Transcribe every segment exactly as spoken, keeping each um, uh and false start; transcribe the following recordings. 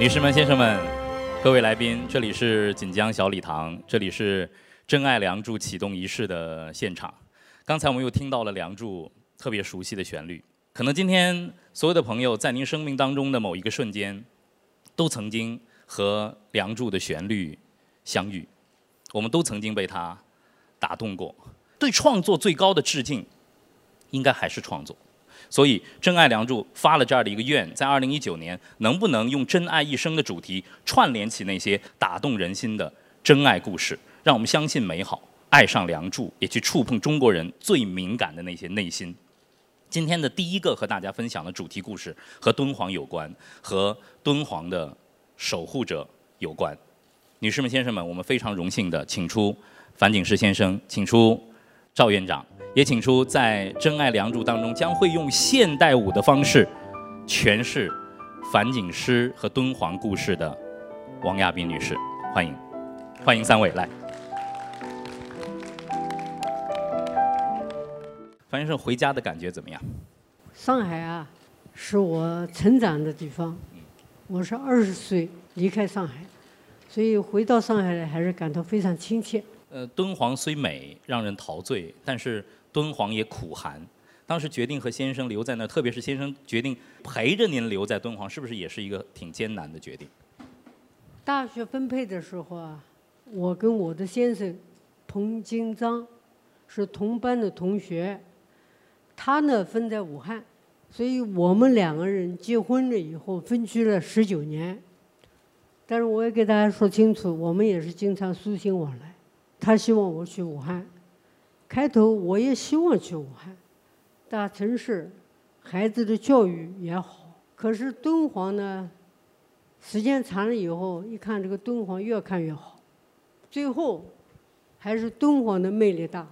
女士们、先生们，各位来宾，这里是锦江小礼堂，这里是真爱梁祝启动仪式的现场。刚才我们又听到了梁祝特别熟悉的旋律，可能今天所有的朋友在您生命当中的某一个瞬间，都曾经和梁祝的旋律相遇，我们都曾经被它打动过。对创作最高的致敬，应该还是创作。 所以，真爱梁祝发了这样的一个愿，在二零一九年，能不能用“真爱一生”的主题串联起那些打动人心的真爱故事，让我们相信美好，爱上梁祝，也去触碰中国人最敏感的那些内心。今天的第一个和大家分享的主题故事和敦煌有关，和敦煌的守护者有关。女士们、先生们，我们非常荣幸的请出樊锦诗先生，请出赵院长。 也请出在《真爱梁祝》当中将会用现代舞的方式诠释樊锦诗和敦煌故事的王亚彬女士，欢迎，欢迎三位来。樊先生回家的感觉怎么样？上海啊，是我成长的地方。我是二十岁离开上海，所以回到上海来还是感到非常亲切。呃，敦煌虽美，让人陶醉，但是 敦煌也苦寒，当时决定和先生留在那，特别是先生决定陪着您留在敦煌，是不是也是一个挺艰难的决定？大学分配的时候啊，我跟我的先生彭金章是同班的同学，他呢分在武汉，所以我们两个人结婚了以后分居了十九年。但是我也给大家说清楚，我们也是经常书信往来，他希望我去武汉。 开头我也希望去武汉，大城市，孩子的教育也好。可是敦煌呢，时间长了以后，一看这个敦煌越看越好，最后还是敦煌的魅力大，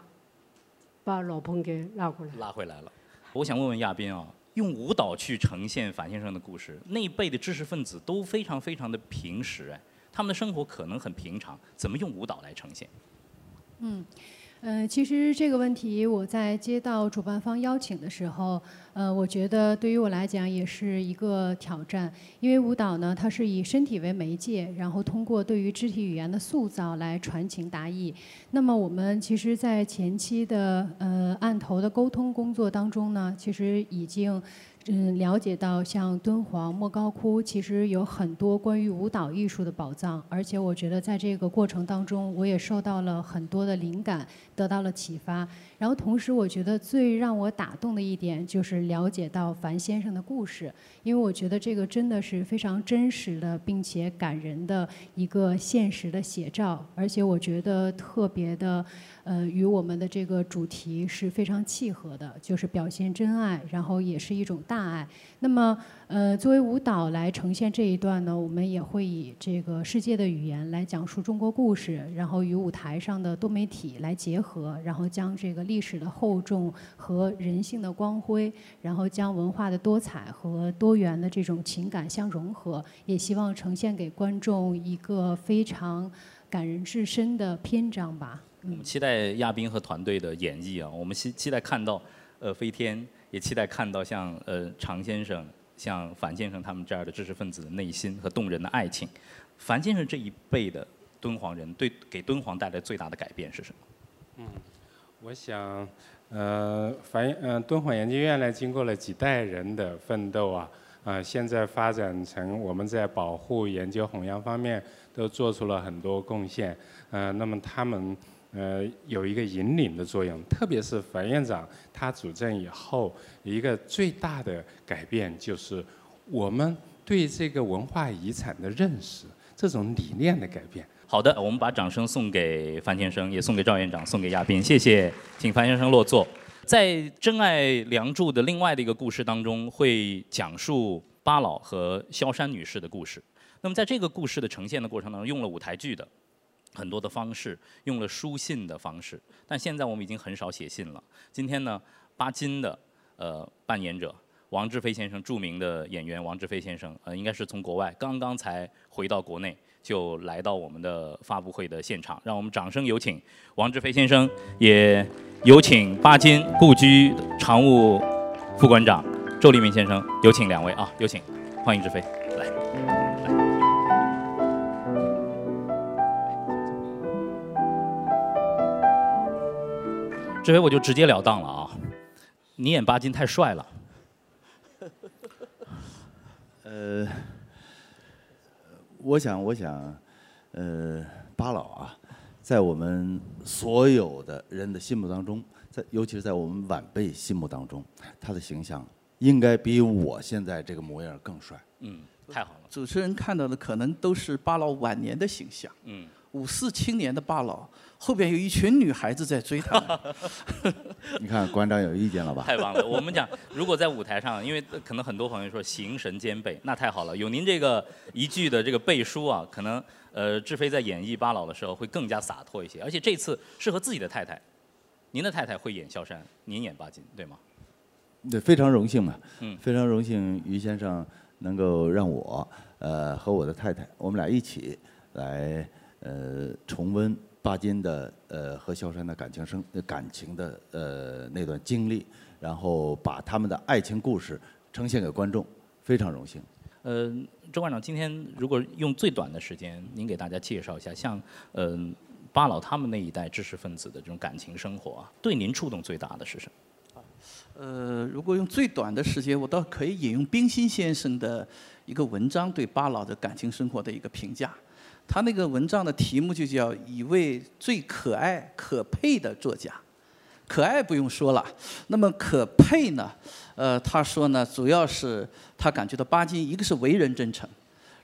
把老彭给拉过来。拉回来了。我想问问亚彬啊，用舞蹈去呈现樊先生的故事，那一辈的知识分子都非常非常的平实，哎，他们的生活可能很平常，怎么用舞蹈来呈现？嗯。 嗯、呃，其实这个问题我在接到主办方邀请的时候，呃，我觉得对于我来讲也是一个挑战，因为舞蹈呢，它是以身体为媒介，然后通过对于肢体语言的塑造来传情达意。那么我们其实，在前期的呃案头的沟通工作当中呢，其实已经。 嗯，了解到像敦煌、莫高窟，其实有很多关于舞蹈艺术的宝藏，而且我觉得在这个过程当中，我也受到了很多的灵感，得到了启发。然后同时，我觉得最让我打动的一点就是了解到樊先生的故事，因为我觉得这个真的是非常真实的，并且感人的一个现实的写照，而且我觉得特别的，呃，与我们的这个主题是非常契合的，就是表现真爱，然后也是一种大。 大爱。那么，呃，作为舞蹈来呈现这一段呢，我们也会以这个世界的语言来讲述中国故事，然后与舞台上的多媒体来结合，然后将这个历史的厚重和人性的光辉，然后将文化的多彩和多元的这种情感相融合，也希望呈现给观众一个非常感人至深的篇章吧。嗯、我们期待亚彬和团队的演绎啊，我们期期待看到，呃，飞天。 也期待看到像呃常先生、像樊先生他们这样的知识分子的内心和动人的爱情。樊先生这一辈的敦煌人，对给敦煌带来最大的改变是什么？嗯，我想，呃，樊呃敦煌研究院呢，经过了几代人的奋斗啊，啊、呃，现在发展成我们在保护、研究、弘扬方面都做出了很多贡献。呃，那么他们。 呃，有一个引领的作用，特别是樊院长他主政以后，一个最大的改变就是我们对这个文化遗产的认识，这种理念的改变。好的，我们把掌声送给樊先生，也送给赵院长，送给亚彬，谢谢，请樊先生落座。在《真爱梁祝》的另外的一个故事当中，会讲述巴老和萧山女士的故事。那么在这个故事的呈现的过程当中，用了舞台剧的。 很多的方式，用了书信的方式，但现在我们已经很少写信了。今天呢，巴金的呃扮演者王志飞先生，著名的演员王志飞先生，呃，应该是从国外刚刚才回到国内，就来到我们的发布会的现场。让我们掌声有请王志飞先生，也有请巴金故居常务副馆长周黎明先生，有请两位啊，有请，欢迎志飞来。来这回我就直截了当了啊！你演巴金太帅了。呃，我想，我想，呃，巴老啊，在我们所有的人的心目当中，在尤其是在我们晚辈心目当中，他的形象应该比我现在这个模样更帅。嗯，太好了。主持人看到的可能都是巴老晚年的形象。嗯。 五四青年的巴老，后边有一群女孩子在追他。你看馆长有意见了吧？太棒了！我们讲，如果在舞台上，因为可能很多朋友说形神兼备，那太好了。有您这个一句的这个背书啊，可能呃志飞在演绎巴老的时候会更加洒脱一些。而且这次是和自己的太太，您的太太会演萧山，您演巴金，对吗？对，非常荣幸嘛。嗯，非常荣幸于先生能够让我呃和我的太太，我们俩一起来。 呃，重温巴金的呃和萧山的感情生感情的呃那段经历，然后把他们的爱情故事呈现给观众，非常荣幸。呃，周馆长，今天如果用最短的时间，您给大家介绍一下，像呃巴老他们那一代知识分子的这种感情生活啊，对您触动最大的是什么？ 呃，如果用最短的时间，我倒可以引用冰心先生的一个文章对巴老的感情生活的一个评价。他那个文章的题目就叫“一位最可爱可佩的作家”，可爱不用说了。那么可佩呢？呃，他说呢，主要是他感觉到巴金一个是为人真诚，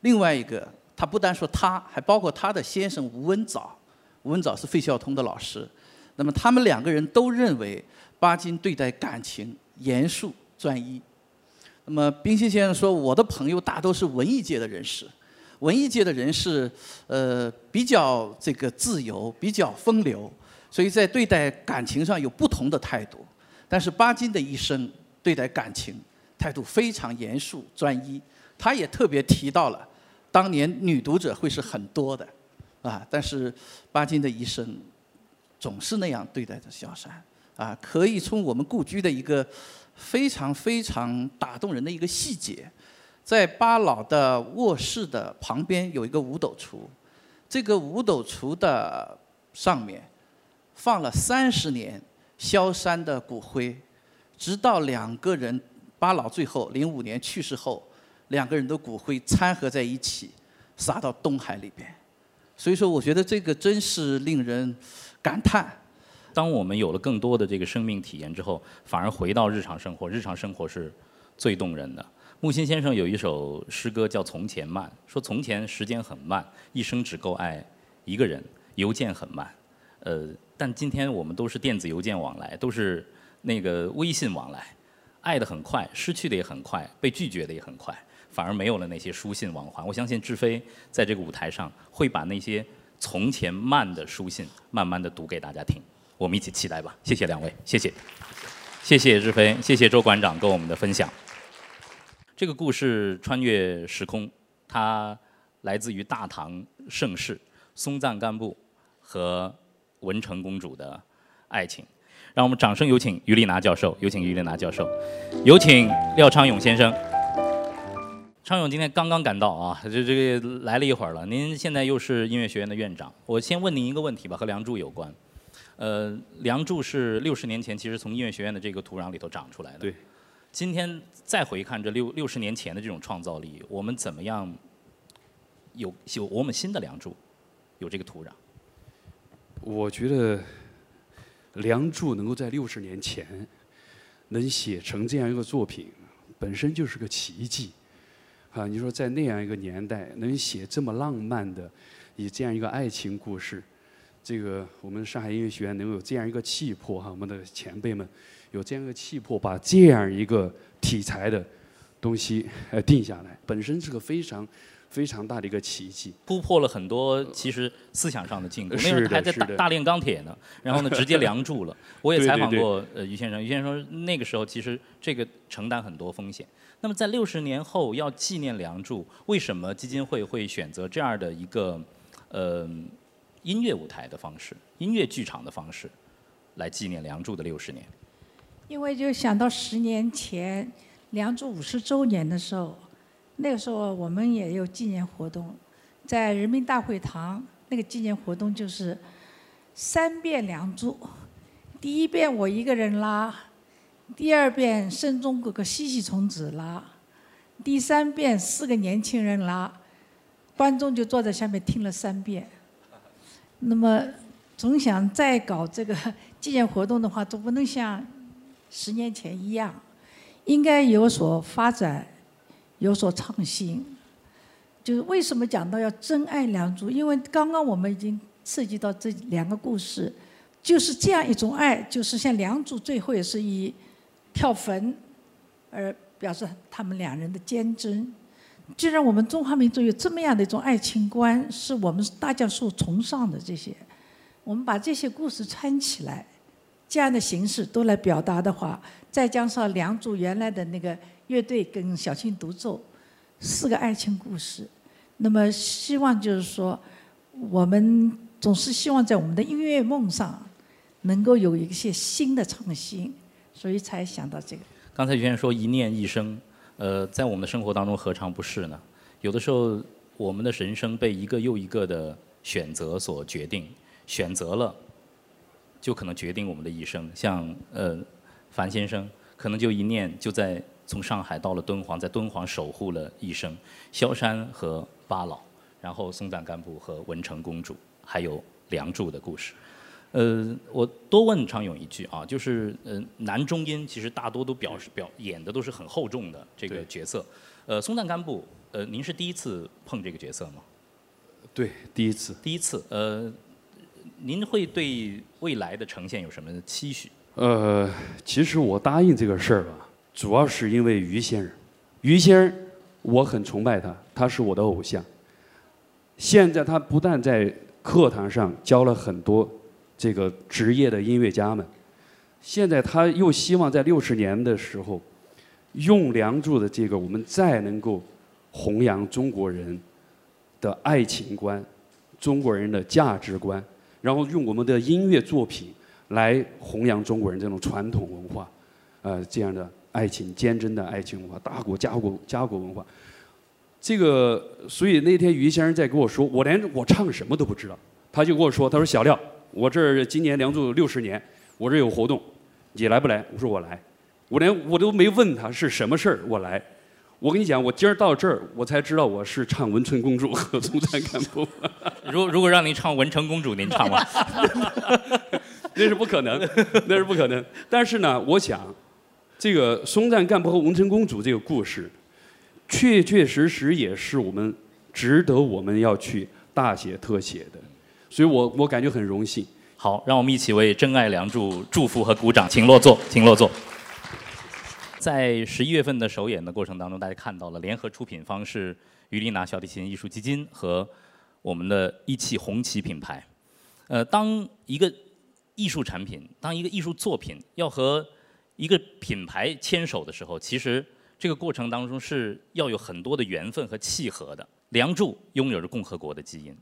另外一个他不单说他，还包括他的先生吴文藻。吴文藻是费孝通的老师。那么他们两个人都认为。 巴金对待感情严肃专一。那么，冰心先生说：“我的朋友大都是文艺界的人士，文艺界的人士，呃，比较这个自由，比较风流，所以在对待感情上有不同的态度。但是巴金的一生对待感情态度非常严肃专一。他也特别提到了，当年女读者会是很多的，啊，但是巴金的一生总是那样对待着萧山。” 啊，可以从我们故居的一个非常非常打动人的一个细节，在巴老的卧室的旁边有一个五斗橱，这个五斗橱的上面放了三十年萧山的骨灰，直到两个人巴老最后零五年去世后，两个人的骨灰掺合在一起，撒到东海里边。所以说，我觉得这个真是令人感叹。 当我们有了更多的这个生命体验之后，反而回到日常生活，日常生活是最动人的。木心先生有一首诗歌叫《从前慢》，说从前时间很慢，一生只够爱一个人，邮件很慢，呃，但今天我们都是电子邮件往来，都是那个微信往来，爱得很快，失去的也很快，被拒绝的也很快，反而没有了那些书信往还。我相信志飞在这个舞台上会把那些从前慢的书信慢慢地读给大家听。 我们一起期待吧，谢谢两位，谢谢，谢谢志飞，谢谢周馆长跟我们的分享。这个故事穿越时空，它来自于大唐盛世松赞干布和文成公主的爱情。让我们掌声有请于丽拿教授，有请于丽拿教授，有请廖昌永先生。昌永今天刚刚赶到啊，这这个来了一会儿了。您现在又是音乐学院的院长，我先问您一个问题吧，和《梁祝》有关。 呃，《梁祝》是六十年前其实从音乐学院的这个土壤里头长出来的。对。今天再回看这六六十年前的这种创造力，我们怎么样有有我们新的《梁祝》有这个土壤？我觉得《梁祝》能够在六十年前能写成这样一个作品，本身就是个奇迹。啊，你说在那样一个年代能写这么浪漫的，以这样一个爱情故事。 这个我们上海音乐学院能有这样一个气魄哈、啊，我们的前辈们有这样一个气魄，把这样一个题材的东西呃定下来，本身是个非常非常大的一个奇迹，突破了很多其实思想上的禁锢。那时候还在大大炼钢铁呢，然后呢直接梁祝了。我也采访过呃于先生，于先生说那个时候其实这个承担很多风险。那么在六十年后要纪念梁祝，为什么基金会会选择这样的一个呃？ 音乐舞台的方式，音乐剧场的方式，来纪念《梁祝》的六十年。因为就想到十年前《梁祝》五十周年的时候，那个时候我们也有纪念活动，在人民大会堂那个纪念活动就是三遍《梁祝》，第一遍我一个人拉，第二遍深中哥哥西西从子拉，第三遍四个年轻人拉，观众就坐在下面听了三遍。那么总想再搞这个纪念活动的话，总不能像十年前一样，应该有所发展，有所创新。就是为什么讲到要珍爱良渚，因为刚刚我们已经涉及到这两个故事。 就是这样一种爱，就是像良渚最后也是以跳坟而表示他们两人的坚贞。既然我们中华民族有这么样的一种爱情观，是我们大家所崇尚的这些，我们把这些故事串起来，这样的形式都来表达的话，再加上良渚原来的那个乐队跟小琴独奏，四个爱情故事，那么希望就是说，我们总是希望在我们的音乐梦上。 能够有一些新的创新，所以才想到这个。刚才袁先生说一念一生，呃，在我们的生活当中何尝不是呢？有的时候，我们的人生被一个又一个的选择所决定，选择了，就可能决定我们的一生。像呃，樊先生可能就一念就在从上海到了敦煌，在敦煌守护了一生，萧山和巴老，然后松赞干布和文成公主，还有良渚的故事。 呃，我多问常勇一句啊，就是呃，男中音其实大多都表示表演的都是很厚重的这个角色。呃，松赞干布，呃，您是第一次碰这个角色吗？对，第一次。第一次，呃，您会对未来的呈现有什么期许？呃，其实我答应这个事儿吧，主要是因为于先生。于先生，我很崇拜他，他是我的偶像。现在他不但在课堂上教了很多。 这个职业的音乐家们，现在他又希望在六十年的时候，用良渚的这个，我们再能够弘扬中国人的爱情观、中国人的价值观，然后用我们的音乐作品来弘扬中国人这种传统文化，呃，这样的爱情坚贞的爱情文化、大国家国家国文化。这个，所以那天于先生在跟我说，我连我唱什么都不知道，他就跟我说，他说小廖。 我这儿今年良渚六十年，我这有活动，你来不来？我说我来，我连我都没问他是什么事儿，我来。我跟你讲，我今儿到这儿，我才知道我是唱《文成公主》和《松赞干布》。如如果让您唱《文成公主》，您唱吗？那是不可能，那是不可能。但是呢，我想，这个《松赞干布》和《文成公主》这个故事，确确实实也是我们值得我们要去大写特写的。 所以我我感觉很荣幸。好，让我们一起为珍爱良渚祝福和鼓掌，请落座，请落座。在十一月份的首演的过程当中，大家看到了联合出品方是于丽娜小提琴艺术基金和我们的一汽红旗品牌。呃，当一个艺术产品，当一个艺术作品要和一个品牌牵手的时候，其实这个过程当中是要有很多的缘分和契合的。良渚拥有着共和国的基因。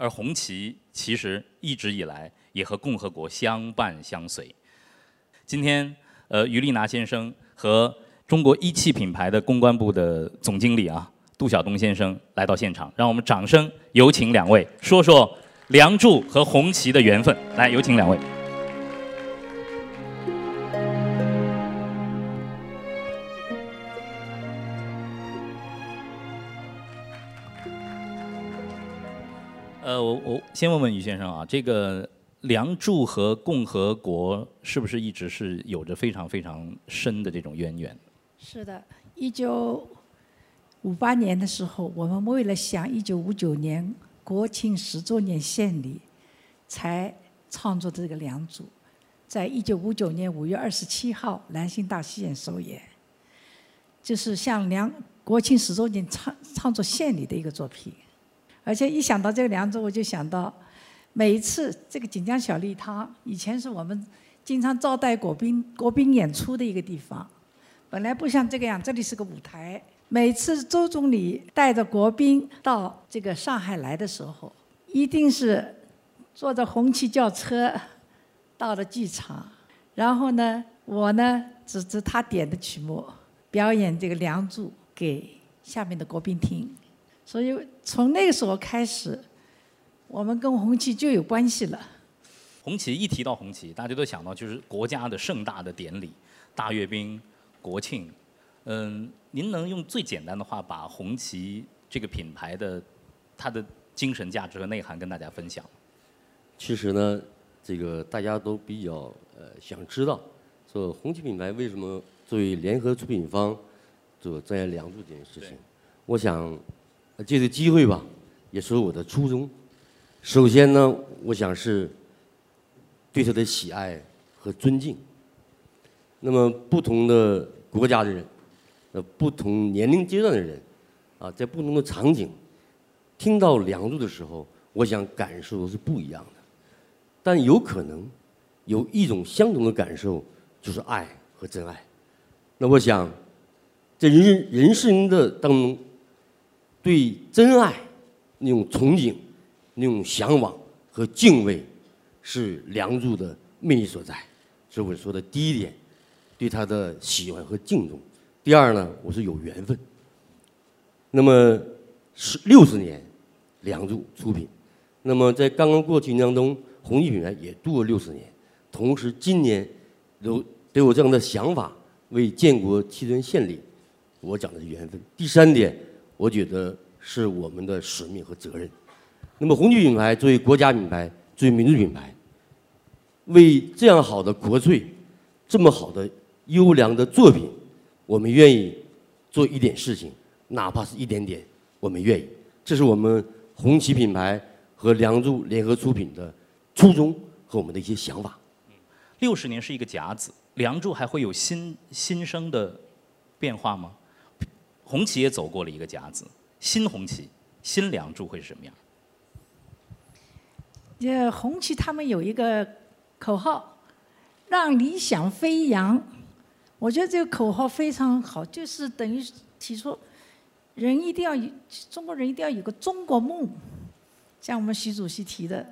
而红旗其实一直以来也和共和国相伴相随。今天，呃，于丽拿先生和中国一汽品牌的公关部的总经理啊，杜晓东先生来到现场，让我们掌声有请两位，说说良渚和红旗的缘分。来，有请两位。呃，我我先问问于先生啊，这个良渚和共和国是不是一直是有着非常非常深的这种渊源？是的，一九五八年的时候，我们为了想一九五九年国庆十周年献礼，才创作这个良渚，在一九五九年五月二十七号南星大戏院首演，就是向良国庆十周年创创作献礼的一个作品。 而且一想到这个良渚，我就想到，每一次这个锦江小丽堂以前是我们经常招待国宾国宾演出的一个地方，本来不像这个样，这里是个舞台。每次周总理带着国宾到这个上海来的时候，一定是坐着红旗轿车到了剧场，然后呢，我呢指着他点的曲目表演这个良渚给下面的国宾听。 所以从那个时候开始，我们跟红旗就有关系了。红旗一提到红旗，大家都想到就是国家的盛大的典礼，大阅兵、国庆。嗯，您能用最简单的话把红旗这个品牌的它的精神价值和内涵跟大家分享？其实呢，这个大家都比较呃想知道，说红旗品牌为什么作为联合出品方做这样梁祝这件事情。我想借这机会吧，也说我的初衷。首先呢，我想是对他的喜爱和尊敬。那么不同的国家的人，呃，不同年龄阶段的人，啊，在不同的场景，听到梁祝的时候，我想感受是不一样的。但有可能有一种相同的感受，就是爱和真爱。那我想，在人人生的当中，对真爱那种憧憬、那种向往和敬畏，是梁祝的魅力所在，是我说的第一点，对他的喜欢和敬重。第二呢，我是有缘分。那么是六十年，梁祝出品。那么在刚刚过去当中，红旗品牌也度过六十年。同时，今年有得有这样的想法，为建国七十献礼，我讲的是缘分。第三点，我觉得是我们的使命和责任。那么红旗品牌作为国家品牌，作为民族品牌。为这样好的国粹，这么好的优良的作品，我们愿意做一点事情，哪怕是一点点，我们愿意。这是我们红旗品牌和梁祝联合出品的初衷和我们的一些想法。六十年是一个甲子，梁祝还会有新新生的变化吗？红旗也走过了一个甲子，新红旗、新梁祝会是什么样？呃，红旗他们有一个口号，让理想飞扬。我觉得这个口号非常好，就是等于提出，人一定要有，中国人一定要有个中国梦。像我们习主席提的，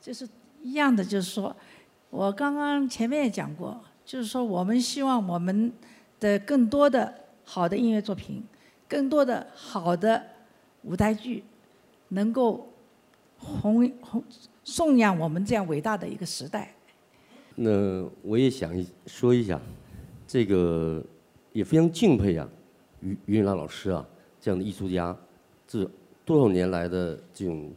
就是一样的，就是说，我刚刚前面也讲过，就是说我们希望我们的更多的好的音乐作品，更多的好的舞台剧，能够弘弘。颂扬我们这样伟大的一个时代。那我也想说一下，这个也非常敬佩啊，于于永兰老师啊这样的艺术家，这多少年来的这种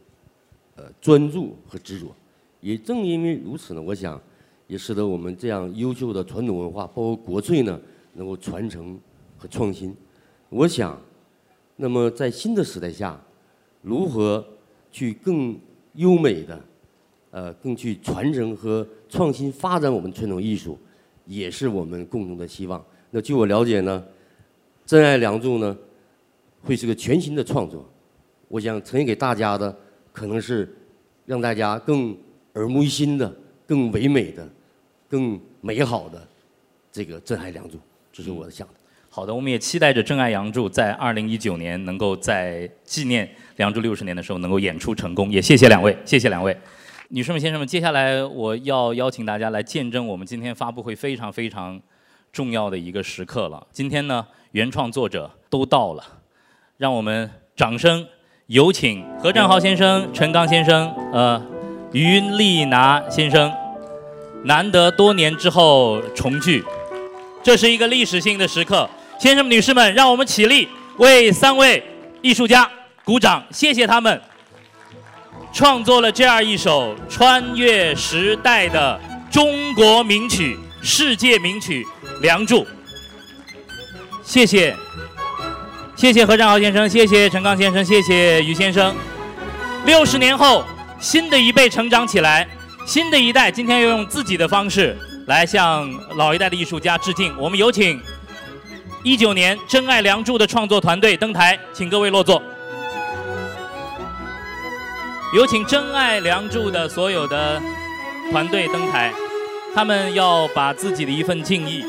呃专注和执着。也正因为如此呢，我想也使得我们这样优秀的传统文化，包括国粹呢，能够传承和创新。我想，那么在新的时代下，如何去更优美的？呃，更去传承和创新发展我们传统艺术，也是我们共同的希望。那据我了解呢，真爱梁祝呢，会是个全新的创作。我想呈现给大家的，可能是让大家更耳目一新的、更唯美的、更美好的这个真爱梁祝，这是我的想法。好的，我们也期待着真爱梁祝在二零一九年能够在纪念梁祝六十年的时候能够演出成功。也谢谢两位，谢谢两位。女士们、先生们，接下来我要邀请大家来见证我们今天发布会非常非常重要的一个时刻了。今天呢，原创作者都到了，让我们掌声有请何占豪先生、陈刚先生、呃，于丽拿先生，难得多年之后重聚，这是一个历史性的时刻。先生们、女士们，让我们起立为三位艺术家鼓掌，谢谢他们。创作了这样一首穿越时代的中国名曲、世界名曲《梁祝》。谢谢，谢谢何占豪先生，谢谢陈刚先生，谢谢于先生。六十年后，新的一辈成长起来，新的一代今天要用自己的方式来向老一代的艺术家致敬。我们有请一九年《真爱梁祝》的创作团队登台，请各位落座。有请真爱梁祝的所有的团队登台，他们要把自己的一份敬意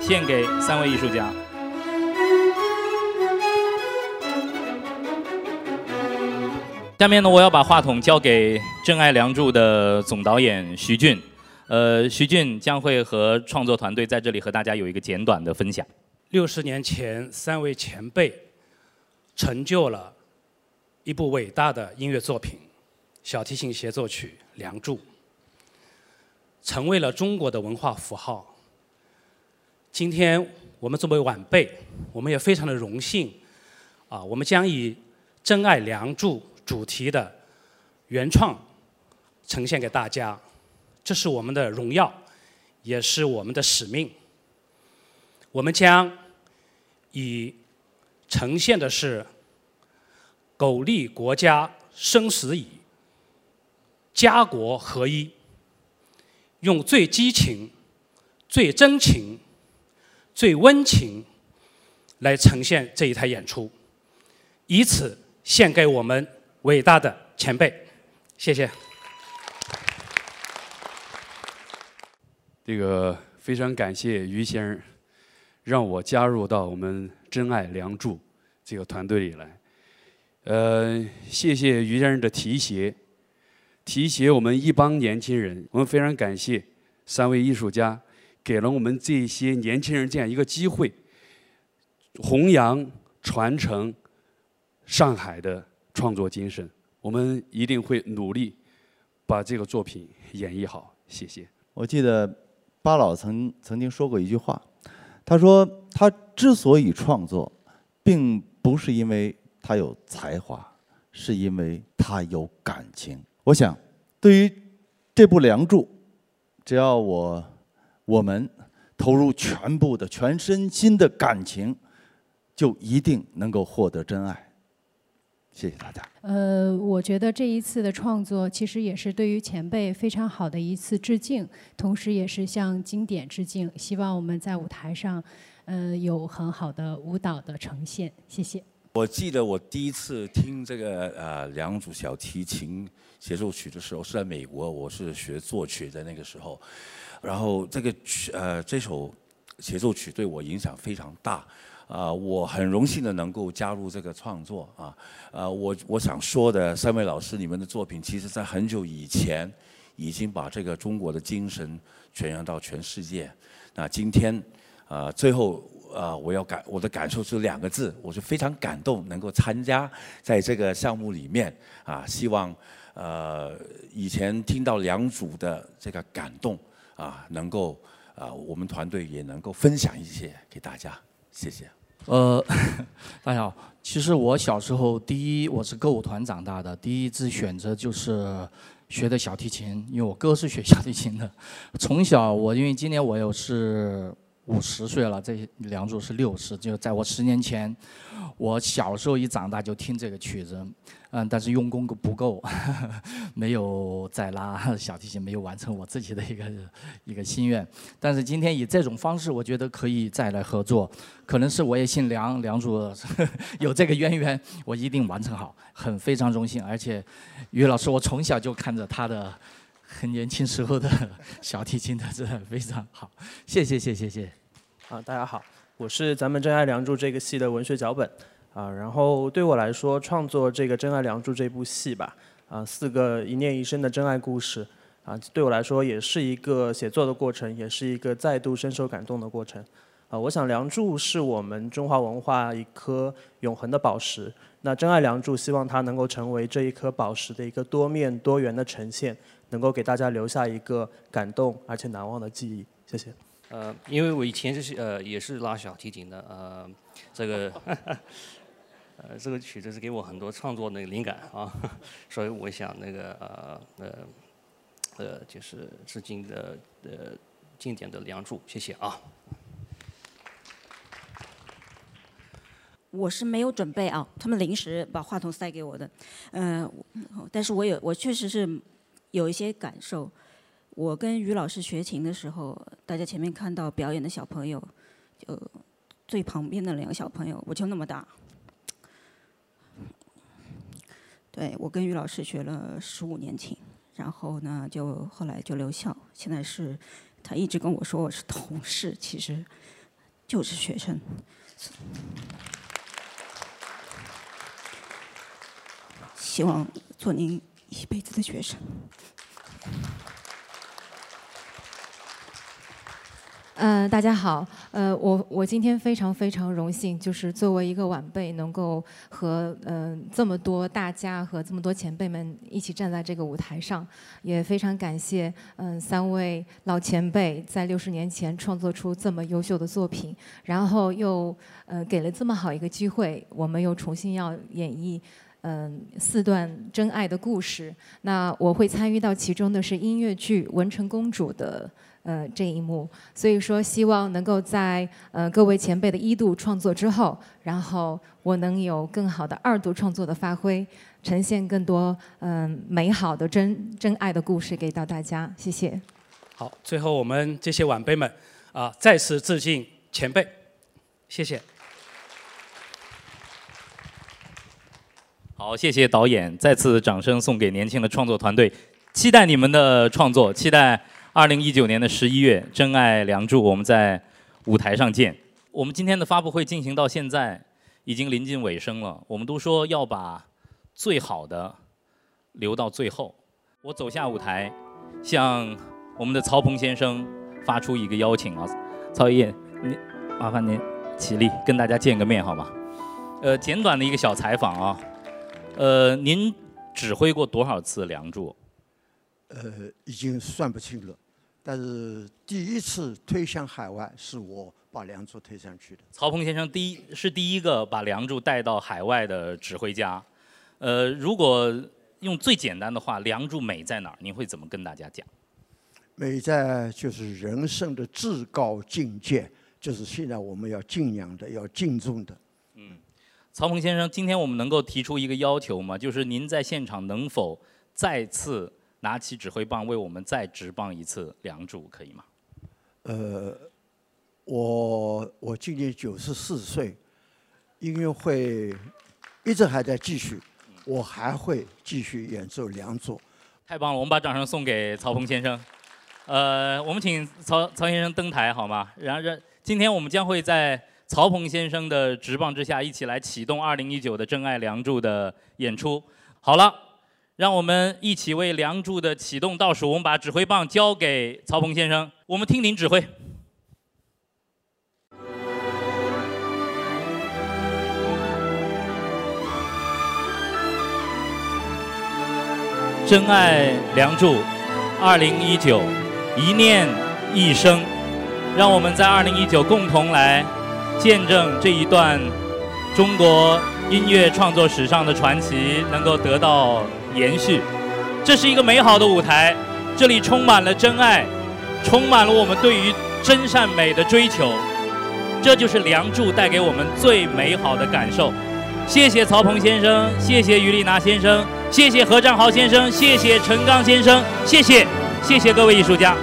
献给三位艺术家。下面呢，我要把话筒交给真爱梁祝的总导演徐俊，呃，徐俊将会和创作团队在这里和大家有一个简短的分享。六十年前，三位前辈成就了一部伟大的音乐作品，小提琴协奏曲《梁祝》。成为了中国的文化符号。今天我们作为晚辈，我们也非常的荣幸，啊，我们将以“珍爱良渚”主题的原创呈现给大家，这是我们的荣耀，也是我们的使命。我们将以呈现的是苟利国家生死以，家国合一，用最激情、最真情、最温情来呈现这一台演出，以此献给我们伟大的前辈。谢谢。这个非常感谢于先生，让我加入到我们珍爱良渚这个团队里来。呃，谢谢于先生的提携。 提携我们一帮年轻人，我们非常感谢三位艺术家，给了我们这些年轻人这样一个机会，弘扬传承上海的创作精神。我们一定会努力把这个作品演绎好。谢谢。我记得巴老曾曾经说过一句话，他说他之所以创作，并不是因为他有才华，是因为他有感情。 我想，对于这部《良渚》，只要我我们投入全部的、全身心的感情，就一定能够获得真爱。谢谢大家。呃，我觉得这一次的创作，其实也是对于前辈非常好的一次致敬，同时也是向经典致敬。希望我们在舞台上，呃，有很好的舞蹈的呈现。谢谢。 我记得我第一次听这个呃良渚小提琴协奏曲的时候是在美国，我是学作曲的那个时候，然后这个呃这首协奏曲对我影响非常大，啊、呃，我很荣幸的能够加入这个创作啊，呃，我我想说的三位老师，你们的作品其实在很久以前已经把这个中国的精神传扬到全世界，那今天啊、呃、最后。 啊、呃，我要感我的感受是两个字，我是非常感动，能够参加在这个项目里面啊，希望呃以前听到良渚的这个感动啊，能够啊、呃、我们团队也能够分享一些给大家，谢谢。呃，大家好，其实我小时候第一我是歌舞团长大的，第一次选择就是。 学的小提琴，因为我哥是学小提琴的。从小我因为今年我又是五十岁了，这良渚是六十，就在我十年前，我小时候一长大就听这个曲子，嗯，但是用功不够，呵呵没有再拉小提琴，没有完成我自己的一个一个心愿。但是今天以这种方式，我觉得可以再来合作，可能是我也姓梁，良渚有这个渊源，我一定完成好，很非常荣幸。而且于老师，我从小就看着他的。 很年轻时候的小提琴的，真的非常好，谢谢谢谢谢。啊，大家好，我是咱们《珍爱良渚》这个戏的文学脚本啊。然后对我来说，创作这个《珍爱良渚》这部戏吧，啊，四个一念一生的真爱故事啊，对我来说也是一个写作的过程，也是一个再度深受感动的过程啊。我想，良渚是我们中华文化一颗永恒的宝石。那《珍爱良渚》希望它能够成为这一颗宝石的一个多面多元的呈现。 能够给大家留下一个感动而且难忘的记忆，谢谢。呃，因为我以前就是呃也是拉小提琴的，呃，这个呵呵呃这个曲子是给我很多创作的灵感啊，所以我想那个呃呃呃就是致敬的呃经典的《良渚》，谢谢啊。我是没有准备啊，他们临时把话筒塞给我的，嗯、呃，但是我有我确实是。 有一些感受，我跟于老师学琴的时候，大家前面看到表演的小朋友，就最旁边的两个小朋友，我就那么大。对，我跟于老师学了十五年琴，然后呢，就后来就留校，现在是他一直跟我说我是同事，其实就是学生。 希望做您。 一辈子的学生。呃，大家好，呃，我我今天非常非常荣幸，就是作为一个晚辈，能够和呃这么多大家和这么多前辈们一起站在这个舞台上，也非常感谢嗯、呃、三位老前辈在六十年前创作出这么优秀的作品，然后又呃给了这么好一个机会，我们又重新要演绎。 嗯，四段真爱的故事。那我会参与到其中的是音乐剧《文成公主》的呃这一幕，所以说希望能够在呃各位前辈的一度创作之后，然后我能有更好的二度创作的发挥，呈现更多嗯、呃、美好的真真爱的故事给到大家。谢谢。好，最后我们这些晚辈们啊、呃，再次致敬前辈，谢谢。 好，谢谢导演，再次掌声送给年轻的创作团队，期待你们的创作，期待二零一九年的十一月，真爱梁祝，我们在舞台上见。我们今天的发布会进行到现在，已经临近尾声了。我们都说要把最好的留到最后。我走下舞台，向我们的曹鹏先生发出一个邀请啊，曹爷，您麻烦您起立，跟大家见个面好吗？呃，简短的一个小采访啊。 呃，您指挥过多少次《梁祝》？呃，已经算不清了，但是第一次推向海外是我把《梁祝》推上去的。曹鹏先生第一是第一个把《梁祝》带到海外的指挥家。呃，如果用最简单的话，《梁祝》美在哪儿？您会怎么跟大家讲？美在就是人生的至高境界，就是现在我们要敬仰的，要敬重的。嗯。 曹鹏先生，今天我们能够提出一个要求吗？就是您在现场能否再次拿起指挥棒，为我们再执棒一次《梁祝》，可以吗？呃，我我今年九十四岁，音乐会一直还在继续，我还会继续演奏《梁祝》。太棒了，我们把掌声送给曹鹏先生。呃，我们请曹曹先生登台好吗？然后，今天我们将会在。 曹鹏先生的执棒之下，一起来启动二零一九的真爱梁祝的演出。好了，让我们一起为梁祝的启动倒数。我们把指挥棒交给曹鹏先生，我们听您指挥。 真爱梁祝二零一九，一念一生，让我们在二零一九共同来。 见证这一段中国音乐创作史上的传奇能够得到延续，这是一个美好的舞台，这里充满了真爱，充满了我们对于真善美的追求，这就是《梁祝》带给我们最美好的感受。谢谢曹鹏先生，谢谢于丽娜先生，谢谢何占豪先生，谢谢陈刚先生，谢谢，谢谢各位艺术家。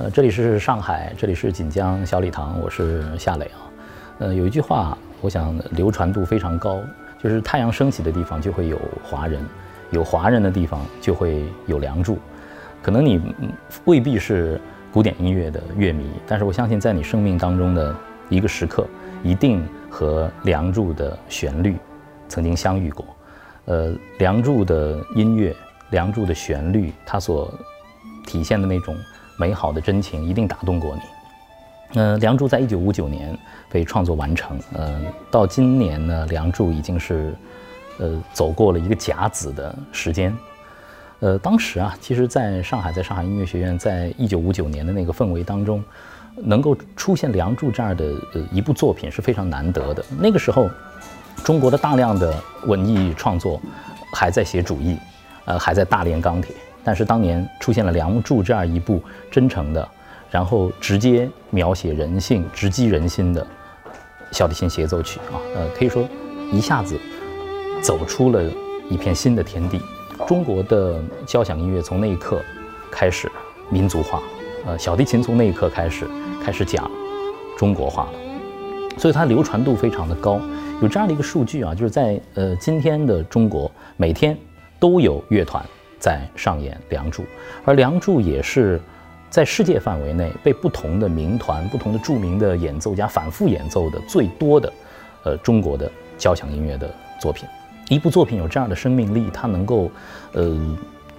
呃，这里是上海，这里是锦江小礼堂，我是夏磊啊。呃，有一句话，我想流传度非常高，就是太阳升起的地方就会有华人，有华人的地方就会有梁祝。可能你未必是古典音乐的乐迷，但是我相信在你生命当中的一个时刻，一定和梁祝的旋律曾经相遇过。呃，梁祝的音乐，梁祝的旋律，它所体现的那种。 美好的真情一定打动过你。嗯、呃，《梁祝》在一九五九年被创作完成。嗯、呃，到今年呢，《梁祝》已经是，呃，走过了一个甲子的时间。呃，当时啊，其实在上海，在上海音乐学院，在一九五九年的那个氛围当中，能够出现《梁祝》这样的呃一部作品是非常难得的。那个时候，中国的大量的文艺创作还在写主义，呃，还在大炼钢铁。 但是当年出现了《梁祝》这样一部真诚的，然后直接描写人性、直击人心的小提琴协奏曲啊，呃，可以说一下子走出了一片新的天地。中国的交响音乐从那一刻开始民族化，呃，小提琴从那一刻开始开始讲中国化了，所以它流传度非常的高。有这样的一个数据啊，就是在呃今天的中国，每天都有乐团。 在上演《梁祝》，而《梁祝》也是在世界范围内被不同的名团、不同的著名的演奏家反复演奏的最多的，呃，中国的交响音乐的作品。一部作品有这样的生命力，它能够，呃，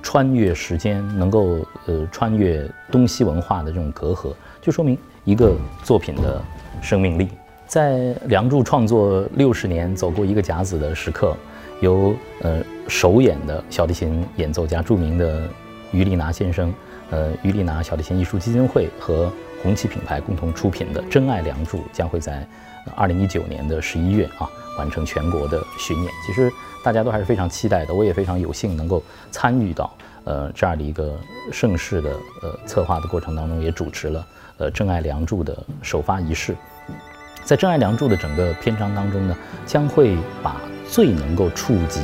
穿越时间，能够呃穿越东西文化的这种隔阂，就说明一个作品的生命力。在梁祝创作六十年走过一个甲子的时刻，由呃首演的小提琴演奏家著名的于丽拿先生，呃于丽拿小提琴艺术基金会和红旗品牌共同出品的《真爱梁祝》将会在二零一九年的十一月啊完成全国的巡演。其实大家都还是非常期待的，我也非常有幸能够参与到呃这样的一个盛世的呃策划的过程当中，也主持了呃《真爱梁祝》的首发仪式。在《真爱梁祝》的整个篇章当中呢，将会把最能够触及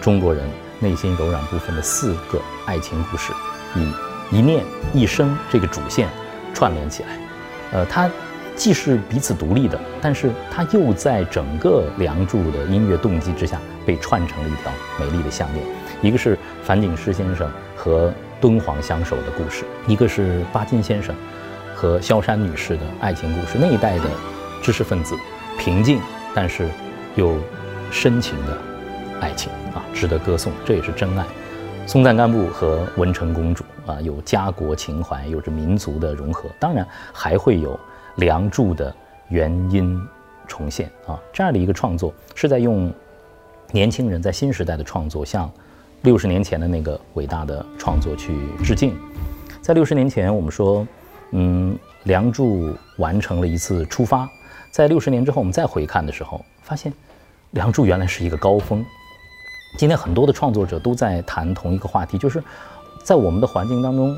中国人内心柔软部分的四个爱情故事，以一念一生这个主线串联起来。呃，它既是彼此独立的，但是它又在整个梁祝的音乐动机之下被串成了一条美丽的项链。一个是樊锦诗先生和敦煌相守的故事，一个是巴金先生和萧山女士的爱情故事。那一代的知识分子平静但是又深情的爱情啊，值得歌颂，这也是真爱。松赞干布和文成公主啊，有家国情怀，有着民族的融合，当然还会有梁祝的原音重现啊。这样的一个创作是在用年轻人在新时代的创作向六十年前的那个伟大的创作去致敬。在六十年前我们说嗯，梁祝完成了一次出发，在六十年之后我们再回看的时候发现梁祝原来是一个高峰。今天很多的创作者都在谈同一个话题，就是在我们的环境当中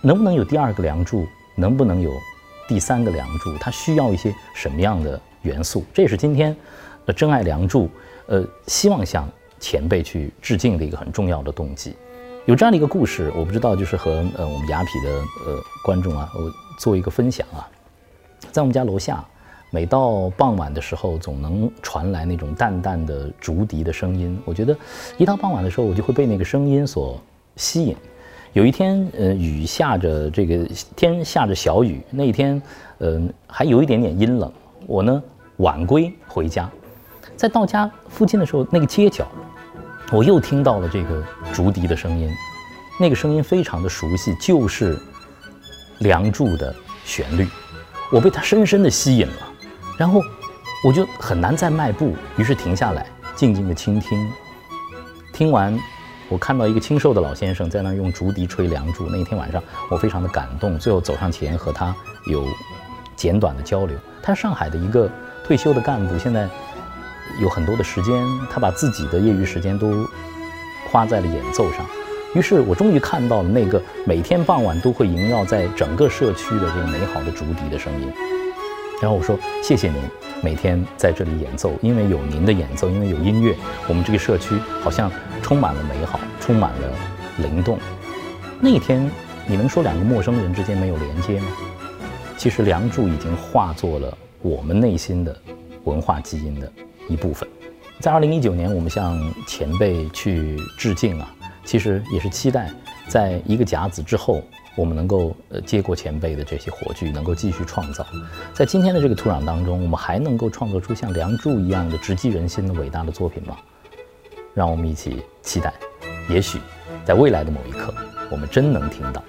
能不能有第二个梁祝，能不能有第三个梁祝，它需要一些什么样的元素。这也是今天呃真爱梁祝呃希望向前辈去致敬的一个很重要的动机。有这样的一个故事，我不知道就是和呃我们雅痞的呃观众啊，我做一个分享啊。在我们家楼下每到傍晚的时候，总能传来那种淡淡的竹笛的声音。我觉得一到傍晚的时候，我就会被那个声音所吸引。有一天，呃，雨下着，这个天下着小雨。那一天，嗯、呃，还有一点点阴冷。我呢晚归回家，在到家附近的时候，那个街角，我又听到了这个竹笛的声音。那个声音非常的熟悉，就是《梁祝》的旋律。我被它深深的吸引了。然后我就很难再迈步，于是停下来静静的倾听。听完，我看到一个清瘦的老先生在那用竹笛吹梁祝。那天晚上我非常的感动，最后走上前和他有简短的交流。他是上海的一个退休的干部，现在有很多的时间，他把自己的业余时间都花在了演奏上。于是我终于看到了那个每天傍晚都会萦绕在整个社区的这个美好的竹笛的声音。然后我说谢谢您每天在这里演奏，因为有您的演奏，因为有音乐，我们这个社区好像充满了美好，充满了灵动。那一天你能说两个陌生人之间没有连接吗？其实梁祝已经化作了我们内心的文化基因的一部分。在二零一九年我们向前辈去致敬啊，其实也是期待在一个甲子之后我们能够呃接过前辈的这些火炬，能够继续创造。在今天的这个土壤当中，我们还能够创作出像梁祝一样的直击人心的伟大的作品吗？让我们一起期待，也许在未来的某一刻，我们真能听到